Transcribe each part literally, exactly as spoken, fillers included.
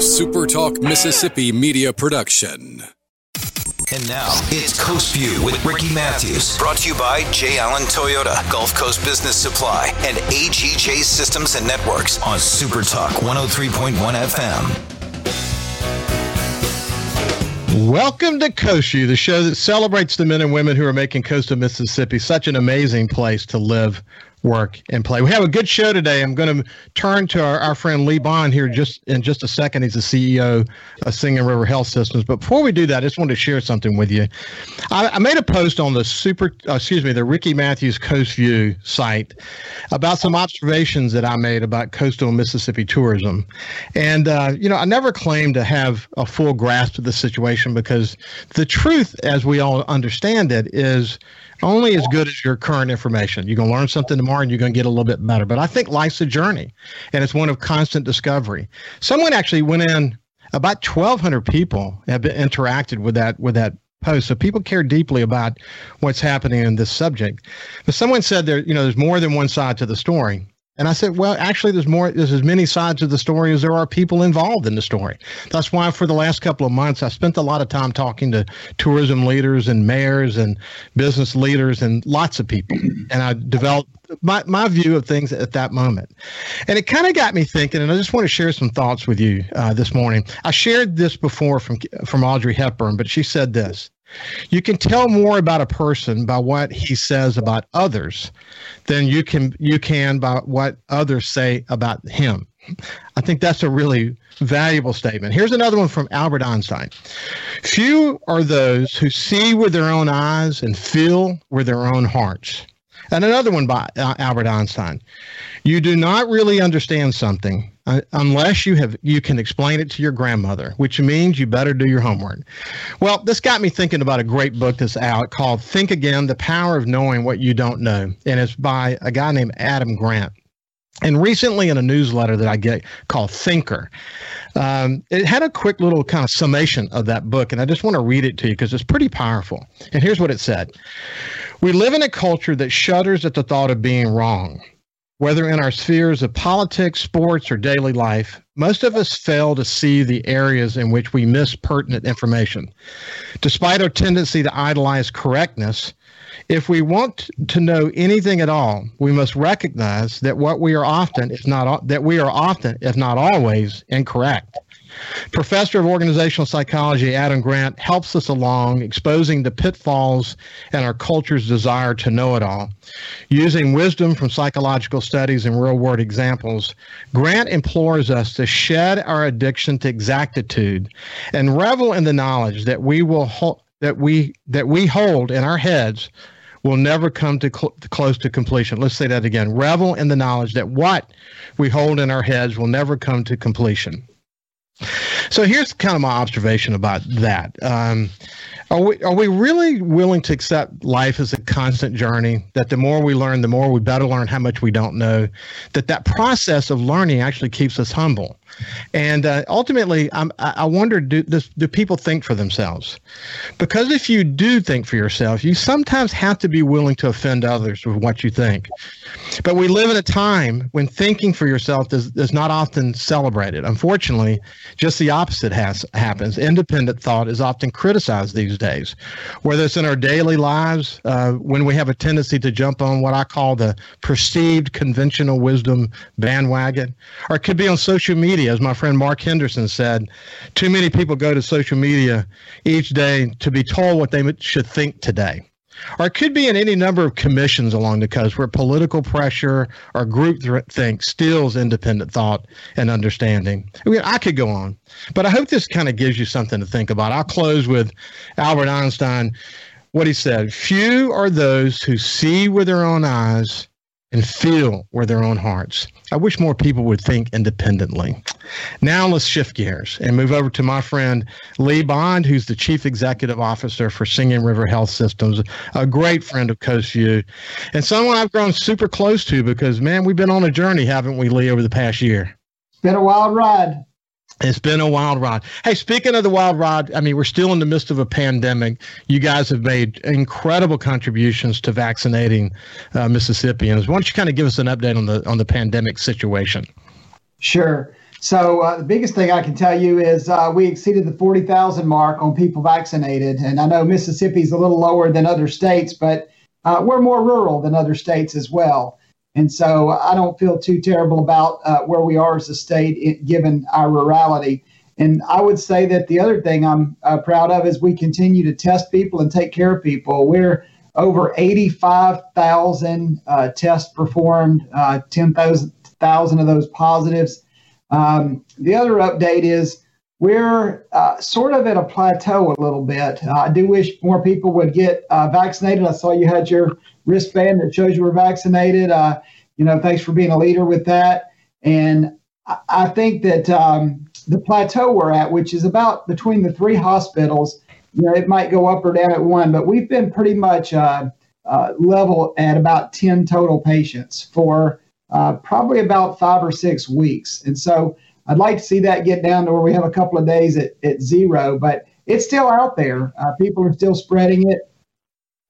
a Super Talk Mississippi media production. And now, it's Coast View with Ricky Matthews. Brought to you by J. Allen Toyota, Gulf Coast Business Supply, and A G J Systems and Networks on Super Talk one oh three point one F M. Welcome to Coast View, the show that celebrates the men and women who are making coastal Mississippi such an amazing place to live, work, and play. We have a good show today. I'm going to turn to our, our friend Lee Bond here just in just a second. He's the C E O of Singing River Health Systems. But before we do that, I just wanted to share something with you. I, I made a post on the super, uh, excuse me, the Ricky Matthews Coast View site about some observations that I made about coastal Mississippi tourism. And, uh, you know, I never claimed to have a full grasp of the situation because the truth, as we all understand it, is only as good as your current information. You're going to learn something tomorrow and you're going to get a little bit better. But I think life's a journey, and it's one of constant discovery. Someone actually went in, about twelve hundred people have been interacted with that with that post. So people care deeply about what's happening in this subject. But someone said, there, you know, there's more than one side to the story. And I said, well, actually, there's more. There's as many sides of the story as there are people involved in the story. That's why for the last couple of months, I spent a lot of time talking to tourism leaders and mayors and business leaders and lots of people. And I developed my, my view of things at that moment. And it kind of got me thinking, and I just want to share some thoughts with you uh, this morning. I shared this before from, from Audrey Hepburn, but she said this: you can tell more about a person by what he says about others than you can you can by what others say about him. I think that's a really valuable statement. Here's another one from Albert Einstein. Few are those who see with their own eyes and feel with their own hearts. And another one by uh, Albert Einstein. You do not really understand something uh, unless you have you can explain it to your grandmother, which means you better do your homework. Well, this got me thinking about a great book that's out called Think Again, The Power of Knowing What You Don't Know. And it's by a guy named Adam Grant. And recently in a newsletter that I get called Thinker, um, it had a quick little kind of summation of that book. And I just want to read it to you because it's pretty powerful. And here's what it said. We live in a culture that shudders at the thought of being wrong. Whether in our spheres of politics, sports, or daily life, most of us fail to see the areas in which we miss pertinent information. Despite our tendency to idolize correctness, if we want to know anything at all, we must recognize that what we are often, if not that we are often, if not always, incorrect. Professor of Organizational Psychology Adam Grant helps us along, exposing the pitfalls and our culture's desire to know it all. Using wisdom from psychological studies and real-world examples, Grant implores us to shed our addiction to exactitude and revel in the knowledge that we will ho- that we that we hold in our heads will never come to cl- close to completion. Let's say that again. Revel in the knowledge that what we hold in our heads will never come to completion. So here's kind of my observation about that. Um, are we are we really willing to accept life as a constant journey, that the more we learn, the more we better learn how much we don't know, that that process of learning actually keeps us humble? And uh, ultimately, I'm, I wonder, do, this, do people think for themselves? Because if you do think for yourself, you sometimes have to be willing to offend others with what you think. But we live in a time when thinking for yourself is, is not often celebrated. Unfortunately, just the opposite has, happens. Independent thought is often criticized these days, whether it's in our daily lives, uh, when we have a tendency to jump on what I call the perceived conventional wisdom bandwagon, or it could be on social media. As my friend Mark Henderson said, too many people go to social media each day to be told what they should think today. Or it could be in any number of commissions along the coast where political pressure or group th- think steals independent thought and understanding. I mean, I could go on, but I hope this kind of gives you something to think about. I'll close with Albert Einstein, what he said: few are those who see with their own eyes and feel with their own hearts. I wish more people would think independently. Now let's shift gears and move over to my friend Lee Bond, who's the Chief Executive Officer for Singing River Health Systems, a great friend of Coast View, and someone I've grown super close to because, man, we've been on a journey, haven't we, Lee, over the past year? It's been a wild ride. It's been a wild ride. Hey, speaking of the wild ride, I mean, we're still in the midst of a pandemic. You guys have made incredible contributions to vaccinating uh, Mississippians. Why don't you kind of give us an update on the on the pandemic situation? Sure. So uh, the biggest thing I can tell you is uh, we exceeded the forty thousand mark on people vaccinated. And I know Mississippi's a little lower than other states, but uh, we're more rural than other states as well. And so I don't feel too terrible about uh, where we are as a state, it, given our rurality. And I would say that the other thing I'm uh, proud of is we continue to test people and take care of people. We're over eighty-five thousand uh, tests performed, uh, ten thousand of those positives. Um, the other update is we're uh, sort of at a plateau a little bit. Uh, I do wish more people would get uh, vaccinated. I saw you had your wristband that shows you were vaccinated. Uh, you know, thanks for being a leader with that. And I, I think that um, the plateau we're at, which is about between the three hospitals, you know, it might go up or down at one, but we've been pretty much uh, uh, level at about ten total patients for Uh, probably about five or six weeks. And so I'd like to see that get down to where we have a couple of days at, at zero, but it's still out there. Uh, people are still spreading it.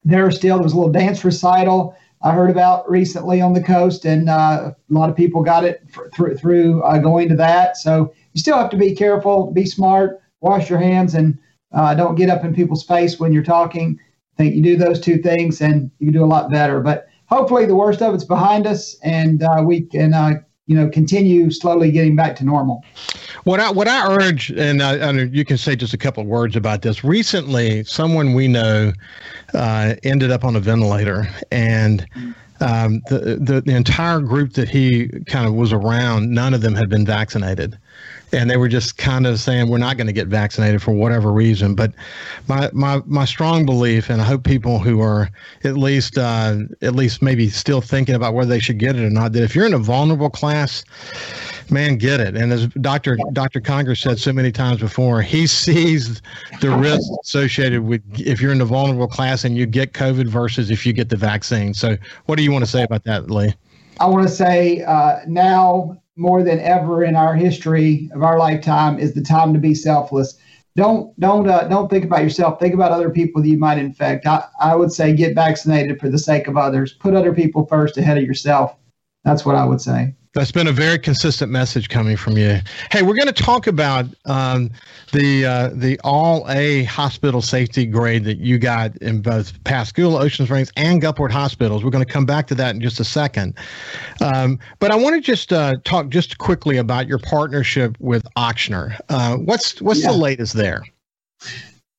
There are still, there was a little dance recital I heard about recently on the coast, and uh, a lot of people got it for, through, through uh, going to that. So you still have to be careful, be smart, wash your hands, and uh, don't get up in people's face when you're talking. I think you do those two things and you can do a lot better. But hopefully the worst of it's behind us, and uh, we can, uh, you know, continue slowly getting back to normal. What I what I urge, and, I, and you can say just a couple of words about this. Recently, someone we know uh, ended up on a ventilator, and um, the, the the entire group that he kind of was around, none of them had been vaccinated. And they were just kind of saying, we're not going to get vaccinated for whatever reason. But my my my strong belief, and I hope people who are at least uh, at least maybe still thinking about whether they should get it or not, that if you're in a vulnerable class, man, get it. And as Doctor Doctor Congress said so many times before, he sees the risk associated with if you're in a vulnerable class and you get COVID versus if you get the vaccine. So what do you want to say about that, Lee? I want to say uh, now more than ever in our history of our lifetime is the time to be selfless. Don't don't uh, don't think about yourself. Think about other people that you might infect. I, I would say get vaccinated for the sake of others. Put other people first ahead of yourself. That's what I would say. That's been a very consistent message coming from you. Hey, we're going to talk about um, the uh, the all A hospital safety grade that you got in both Pascagoula, Ocean Springs, and Gulfport hospitals. We're going to come back to that in just a second. Um, but I want to just uh, talk just quickly about your partnership with Ochsner. Uh, what's what's yeah. the latest there?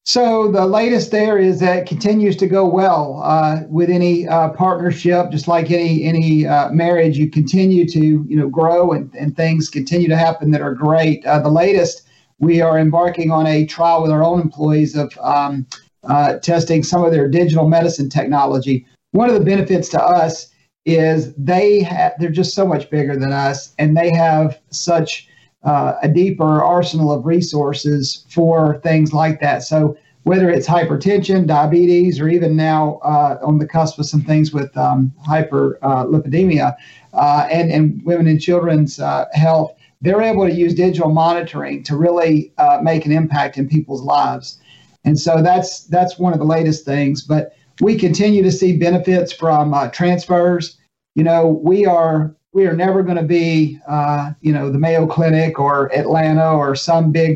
So the latest there is that it continues to go well uh, with any uh, partnership, just like any any uh, marriage. You continue to you know grow and, and things continue to happen that are great. Uh, the latest, we are embarking on a trial with our own employees of um, uh, testing some of their digital medicine technology. One of the benefits to us is they ha- they're just so much bigger than us, and they have such Uh, a deeper arsenal of resources for things like that. So whether it's hypertension, diabetes, or even now uh, on the cusp of some things with um, hyperlipidemia uh, uh, and, and women and children's uh, health, they're able to use digital monitoring to really uh, make an impact in people's lives. And so that's that's one of the latest things. But we continue to see benefits from uh, transfers. You know, we are... We are never going to be, uh, you know, the Mayo Clinic or Atlanta or some big,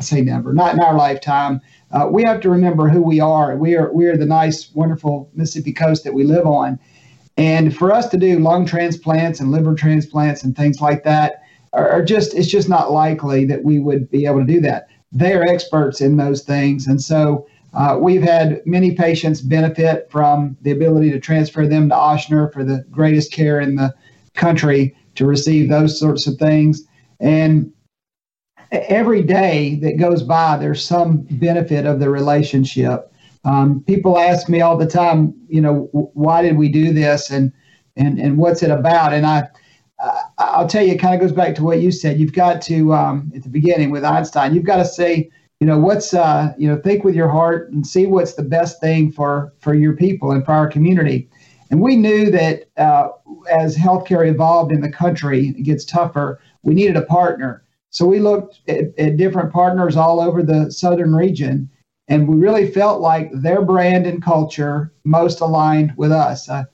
I say never, not in our lifetime. Uh, we have to remember who we are. We are we are the nice, wonderful Mississippi coast that we live on. And for us to do lung transplants and liver transplants and things like that are, are just, it's just not likely that we would be able to do that. They are experts in those things. And so uh, we've had many patients benefit from the ability to transfer them to Ochsner for the greatest care in the country to receive those sorts of things. And every day that goes by, there's some benefit of the relationship. Um, people ask me all the time, you know, why did we do this and and and what's it about? And I, I'll tell you, it kind of goes back to what you said. You've got to, um, at the beginning with Einstein, you've got to say, you know, what's, uh, you know, think with your heart and see what's the best thing for, for your people and for our community. And we knew that uh, as healthcare evolved in the country, it gets tougher, we needed a partner. So we looked at, at different partners all over the southern region, and we really felt like their brand and culture most aligned with us. Uh,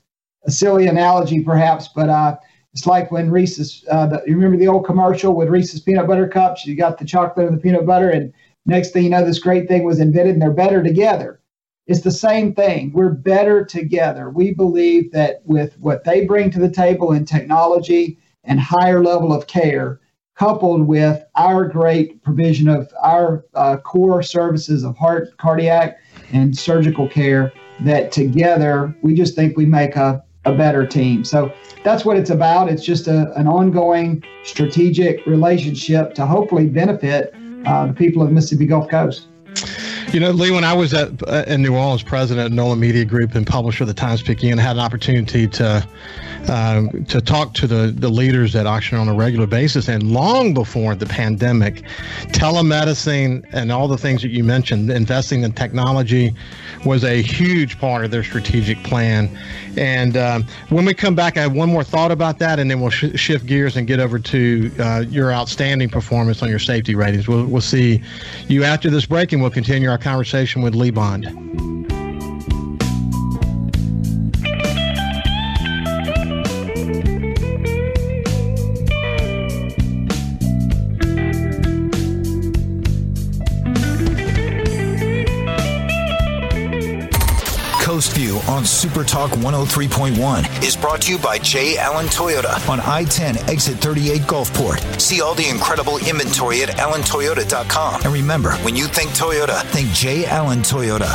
a silly analogy perhaps, but uh, It's like when Reese's, uh, the, you remember the old commercial with Reese's peanut butter cups? You got the chocolate and the peanut butter, and next thing you know, this great thing was invented, and they're better together. It's the same thing. We're better together. We believe that with what they bring to the table in technology and higher level of care, coupled with our great provision of our uh, core services of heart, cardiac, and surgical care, that together we just think we make a, a better team. So that's what it's about. It's just a, an ongoing strategic relationship to hopefully benefit uh, the people of Mississippi Gulf Coast. You know, Lee, when I was at, uh, in New Orleans, president of NOLA Media Group and publisher of the Times-Picayune, I had an opportunity to uh, to talk to the, the leaders at Ochsner on a regular basis. And long before the pandemic, telemedicine and all the things that you mentioned, investing in technology, was a huge part of their strategic plan. And um, when we come back, I have one more thought about that, and then we'll sh- shift gears and get over to uh, your outstanding performance on your safety ratings. We'll, we'll see you after this break, and we'll continue our conversation with Lee Bond. Coast View on Super Talk one oh three point one is brought to you by J. Allen Toyota on I ten exit thirty-eight Gulfport. See all the incredible inventory at allen toyota dot com. And remember, when you think Toyota, think J. Allen Toyota.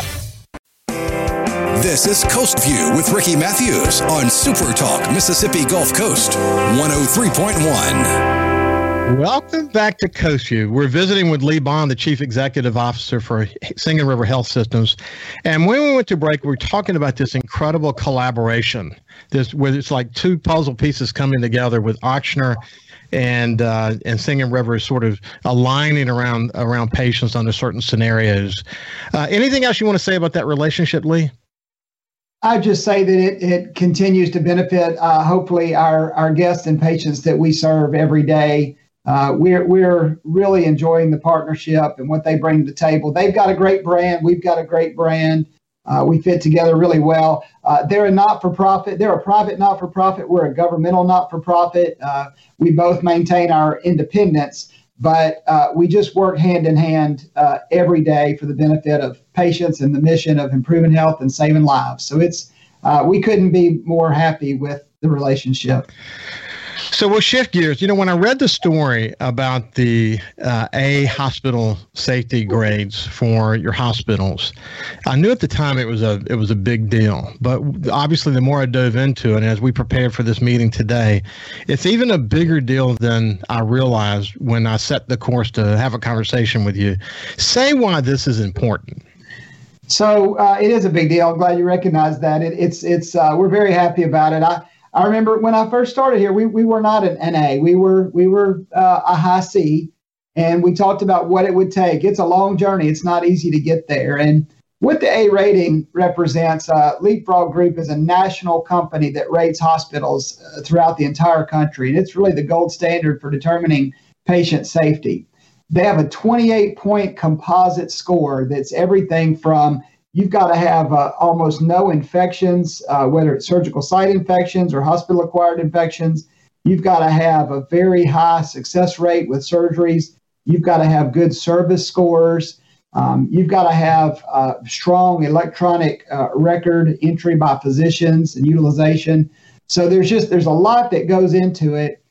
This is Coast View with Ricky Matthews on Super Talk Mississippi Gulf Coast one oh three point one. Welcome back to Coast View. We're visiting with Lee Bond, the Chief Executive Officer for Singing River Health Systems. And when we went to break, we were talking about this incredible collaboration, this where it's like two puzzle pieces coming together with Ochsner and uh, and Singing River sort of aligning around, around patients under certain scenarios. Uh, anything else you want to say about that relationship, Lee? I just say that it, it continues to benefit, uh, hopefully, our, our guests and patients that we serve every day. Uh, we're we're really enjoying the partnership and what they bring to the table. They've got a great brand. We've got a great brand. Uh, we fit together really well. Uh, they're a not-for-profit. They're a private not-for-profit. We're a governmental not-for-profit. Uh, we both maintain our independence, but uh, we just work hand in hand uh, every day for the benefit of patients and the mission of improving health and saving lives. So it's uh, we couldn't be more happy with the relationship. So we'll shift gears. You know, when I read the story about the uh, A hospital safety grades for your hospitals, I knew at the time it was a it was a big deal. But obviously, the more I dove into it, and as we prepared for this meeting today, it's even a bigger deal than I realized when I set the course to have a conversation with you. Say why this is important. So uh, it is a big deal. I'm glad you recognize that. It, it's it's uh, we're very happy about it. I. I remember when I first started here, we, we were not an N A. We were we were uh, a high C, and we talked about what it would take. It's a long journey. It's not easy to get there. And what the A rating represents, uh, Leapfrog Group is a national company that rates hospitals uh, throughout the entire country, and it's really the gold standard for determining patient safety. They have a twenty-eight point composite score that's everything from you've got to have uh, almost no infections, uh, whether it's surgical site infections or hospital-acquired infections. You've got to have a very high success rate with surgeries. You've got to have good service scores. Um, you've got to have uh, strong electronic uh, record entry by physicians and utilization. So there's just there's a lot that goes into it,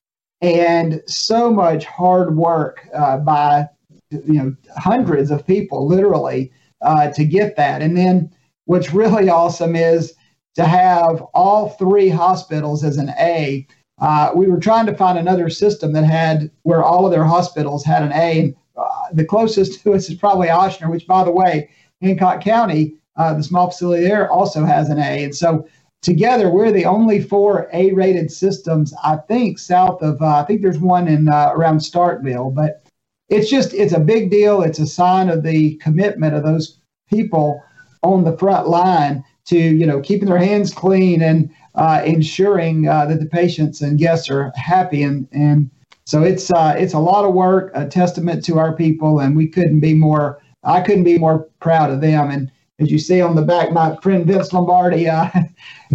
and so much hard work uh, by you know hundreds of people, literally. Uh, to get that. And then what's really awesome is to have all three hospitals as an A. Uh, we were trying to find another system that had where all of their hospitals had an A. And uh, the closest to us is probably Ochsner, which, by the way, Hancock County, uh, the small facility there, also has an A. And so together, we're the only four A-rated systems, I think, south of, uh, I think there's one in uh, around Starkville, but It's just, it's a big deal. It's a sign of the commitment of those people on the front line to, you know, keeping their hands clean and uh, ensuring uh, that the patients and guests are happy. And, and so it's uh, it's a lot of work, a testament to our people, and we couldn't be more, I couldn't be more proud of them. And as you see on the back, my friend Vince Lombardi. Uh,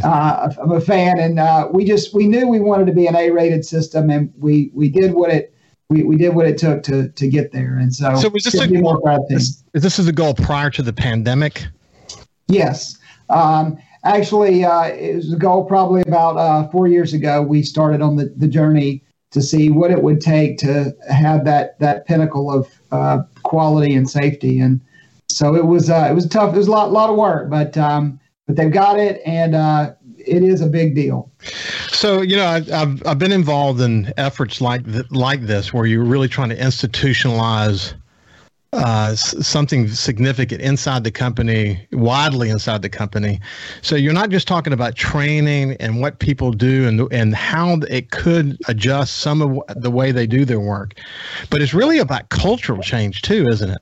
uh, I'm a fan, and uh, we just we knew we wanted to be an A-rated system, and we we did what it we, we did what it took to to get there. And so, so was this a, more this, this is the goal prior to the pandemic? Yes, um, actually, uh, it was a goal probably about uh, four years ago. We started on the, the journey to see what it would take to have that that pinnacle of uh, quality and safety. And so it was uh, it was tough. It was a lot lot of work, but um, but they've got it, and uh, it is a big deal. So you know, I've I've, I've been involved in efforts like th- like this, where you're really trying to institutionalize uh, s- something significant inside the company, widely inside the company. So you're not just talking about training and what people do and and how it could adjust some of the way they do their work, but it's really about cultural change too, isn't it?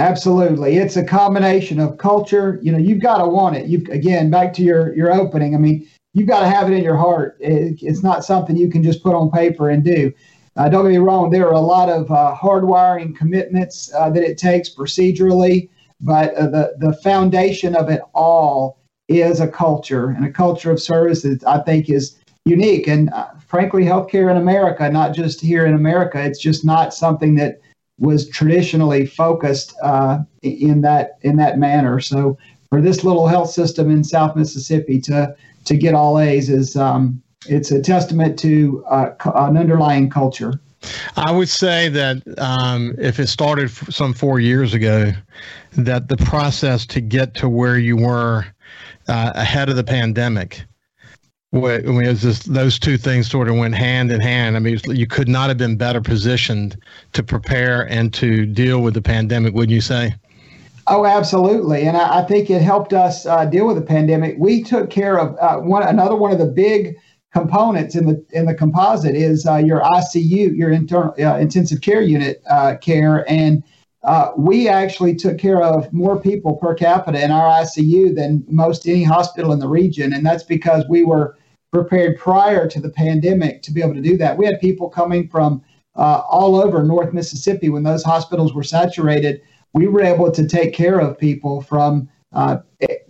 Absolutely. It's a combination of culture. You know, you've got to want it. You've, again, back to your, your opening. I mean, you've got to have it in your heart. It, it's not something you can just put on paper and do. Uh, don't get me wrong. There are a lot of uh, hardwiring commitments uh, that it takes procedurally, but uh, the, the foundation of it all is a culture, and a culture of service that I think is unique. And uh, frankly, healthcare in America, not just here in America, it's just not something that was traditionally focused uh, in that in that manner. So for this little health system in South Mississippi to to get all A's is um, it's a testament to uh, an underlying culture. I would say that um, if it started some four years ago, that the process to get to where you were uh, ahead of the pandemic, I mean, it was just, those two things sort of went hand in hand. I mean, you could not have been better positioned to prepare and to deal with the pandemic, wouldn't you say? Oh, absolutely. And I, I think it helped us uh, deal with the pandemic. We took care of uh, one another. One of the big components in the in the composite is uh, your I C U, your internal uh, intensive care unit uh, care. And uh, we actually took care of more people per capita in our I C U than most any hospital in the region. And that's because we were prepared prior to the pandemic to be able to do that. We had people coming from uh, all over North Mississippi. When those hospitals were saturated, we were able to take care of people from uh,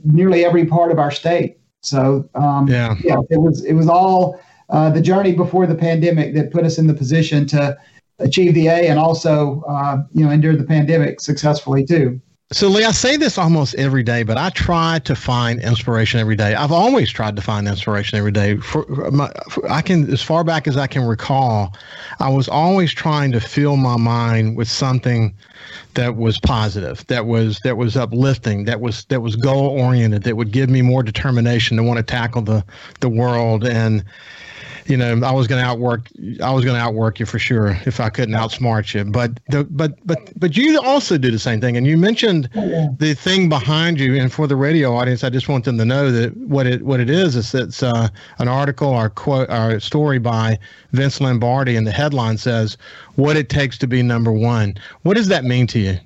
nearly every part of our state. So um, yeah. yeah, it was it was all uh, the journey before the pandemic that put us in the position to achieve the A and also uh, you know, endure the pandemic successfully too. So, Lee, I say this almost every day, but I try to find inspiration every day. I've always tried to find inspiration every day. For, my, for I can, as far back as I can recall, I was always trying to fill my mind with something that was positive, that was that was uplifting, that was that was goal oriented, that would give me more determination to want to tackle the the world. And you know, I was going to outwork. I was going to outwork you for sure if I couldn't outsmart you. But the, but but but you also do the same thing. And you mentioned the thing behind you. And for the radio audience, I just want them to know that what it what it is is it's uh, an article or quote or story by Vince Lombardi, and the headline says "What It Takes to Be Number One." What does that mean to you?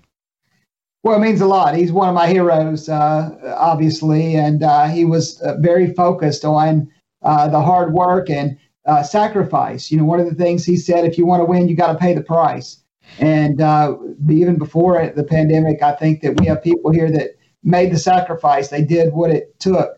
Well, it means a lot. He's one of my heroes, uh, obviously, and uh, he was uh, very focused on uh, the hard work and Uh, sacrifice. You know, one of the things he said, if you want to win, you got to pay the price. And uh, even before the pandemic, I think that we have people here that made the sacrifice. They did what it took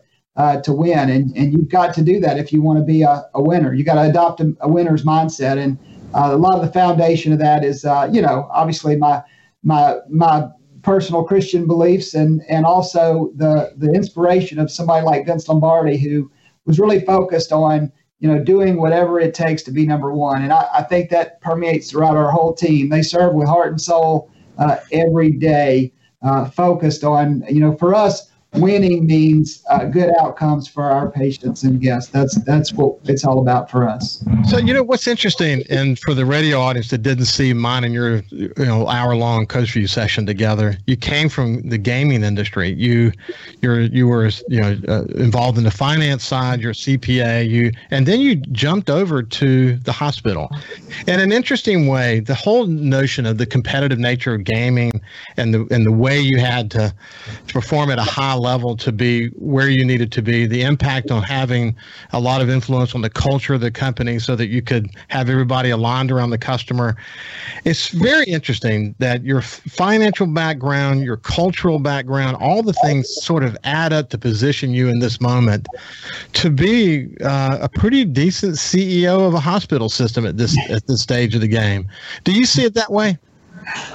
uh, to win. And, and you've got to do that if you want to be a, a winner. You got to adopt a, a winner's mindset. And uh, a lot of the foundation of that is, uh, you know, obviously my my my personal Christian beliefs and, and also the, the inspiration of somebody like Vince Lombardi, who was really focused on, you know, doing whatever it takes to be number one. And I, I think that permeates throughout our whole team. They serve with heart and soul uh, every day, uh, focused on, you know, for us, winning means uh, good outcomes for our patients and guests. That's that's what it's all about for us. So, you know, what's interesting, and for the radio audience that didn't see mine and your, you know, hour-long Coast View session together, you came from the gaming industry. You, you're you were you know uh, involved in the finance side. You're a C P A. You and then you jumped over to the hospital. In an interesting way, the whole notion of the competitive nature of gaming and the and the way you had to perform at a high level level to be where you needed to be, the impact on having a lot of influence on the culture of the company so that you could have everybody aligned around the customer. It's very interesting that your financial background, your cultural background, all the things sort of add up to position you in this moment to be uh, a pretty decent C E O of a hospital system at this at this stage of the game. Do you see it that way?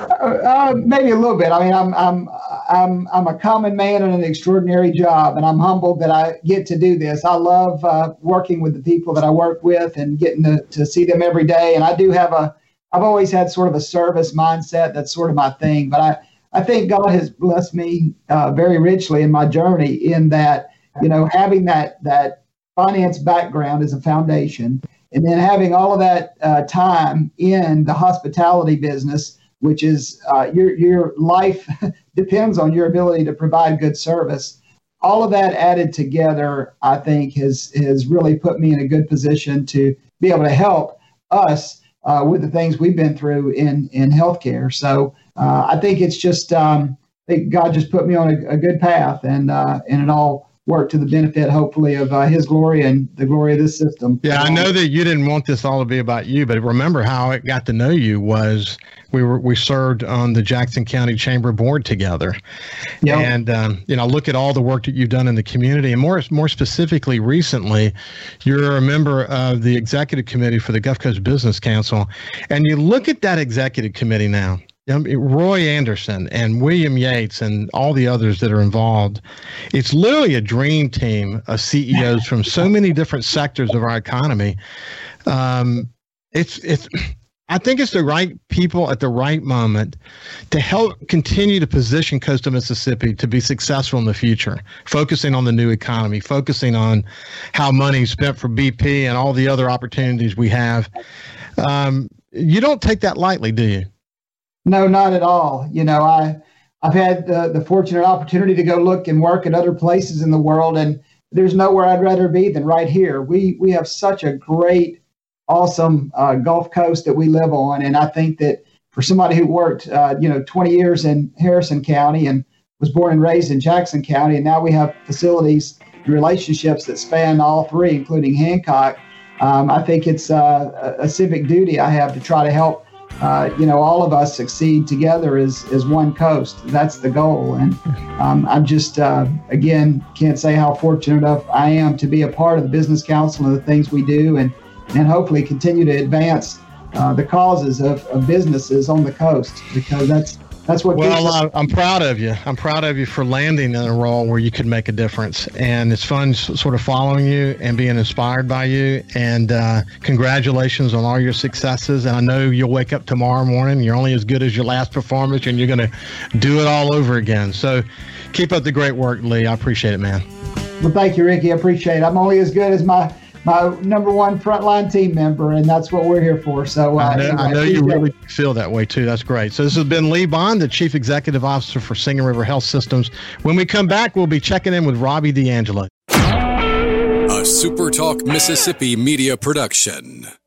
Uh, maybe a little bit. I mean, I'm I'm I'm I'm a common man in an extraordinary job, and I'm humbled that I get to do this. I love uh, working with the people that I work with and getting to, to see them every day. And I do have a I've always had sort of a service mindset. That's sort of my thing. But I, I think God has blessed me uh, very richly in my journey in that, you know, having that that finance background as a foundation, and then having all of that uh, time in the hospitality business, which is uh, your your life depends on your ability to provide good service. All of that added together, I think, has has really put me in a good position to be able to help us uh, with the things we've been through in, in healthcare. So uh, I think it's just um, I think God just put me on a, a good path, and uh, and it all worked to the benefit, hopefully, of uh, His glory and the glory of this system. Yeah, I know that you didn't want this all to be about you, but remember how it got to know you was. We were we served on the Jackson County Chamber Board together, yep. and um, you know, look at all the work that you've done in the community, and more more specifically, recently, you're a member of the executive committee for the Gulf Coast Business Council, and you look at that executive committee now. Roy Anderson and William Yates and all the others that are involved. It's literally a dream team of C E Os from so many different sectors of our economy. Um, it's it's. I think it's the right people at the right moment to help continue to position Coast of Mississippi to be successful in the future, focusing on the new economy, focusing on how money is spent for B P and all the other opportunities we have. Um, you don't take that lightly, do you? No, not at all. You know, I, I've had uh, the fortunate opportunity to go look and work at other places in the world, and there's nowhere I'd rather be than right here. We, we have such a great awesome uh, Gulf Coast that we live on. And I think that for somebody who worked, uh, you know, twenty years in Harrison County and was born and raised in Jackson County, and now we have facilities and relationships that span all three, including Hancock, um, I think it's uh, a, a civic duty I have to try to help, uh, you know, all of us succeed together as, as one coast. That's the goal. And um, I'm just, uh, again, can't say how fortunate enough I am to be a part of the Business Council and the things we do, and and hopefully continue to advance uh, the causes of, of businesses on the coast, because that's that's what. Well, us- I'm proud of you. I'm proud of you for landing in a role where you could make a difference, and it's fun sort of following you and being inspired by you. And uh, congratulations on all your successes. And I know you'll wake up tomorrow morning. You're only as good as your last performance, and you're going to do it all over again. So keep up the great work, Lee. I appreciate it, man. Well, thank you, Ricky. I appreciate it. I'm only as good as my. my number one frontline team member, and that's what we're here for. So uh, I know, anyway, I know you really feel that way too. That's great. So this has been Lee Bond, the Chief Executive Officer for Singing River Health Systems. When we come back, we'll be checking in with Robbie DeAngelo. A Super Talk Mississippi media production.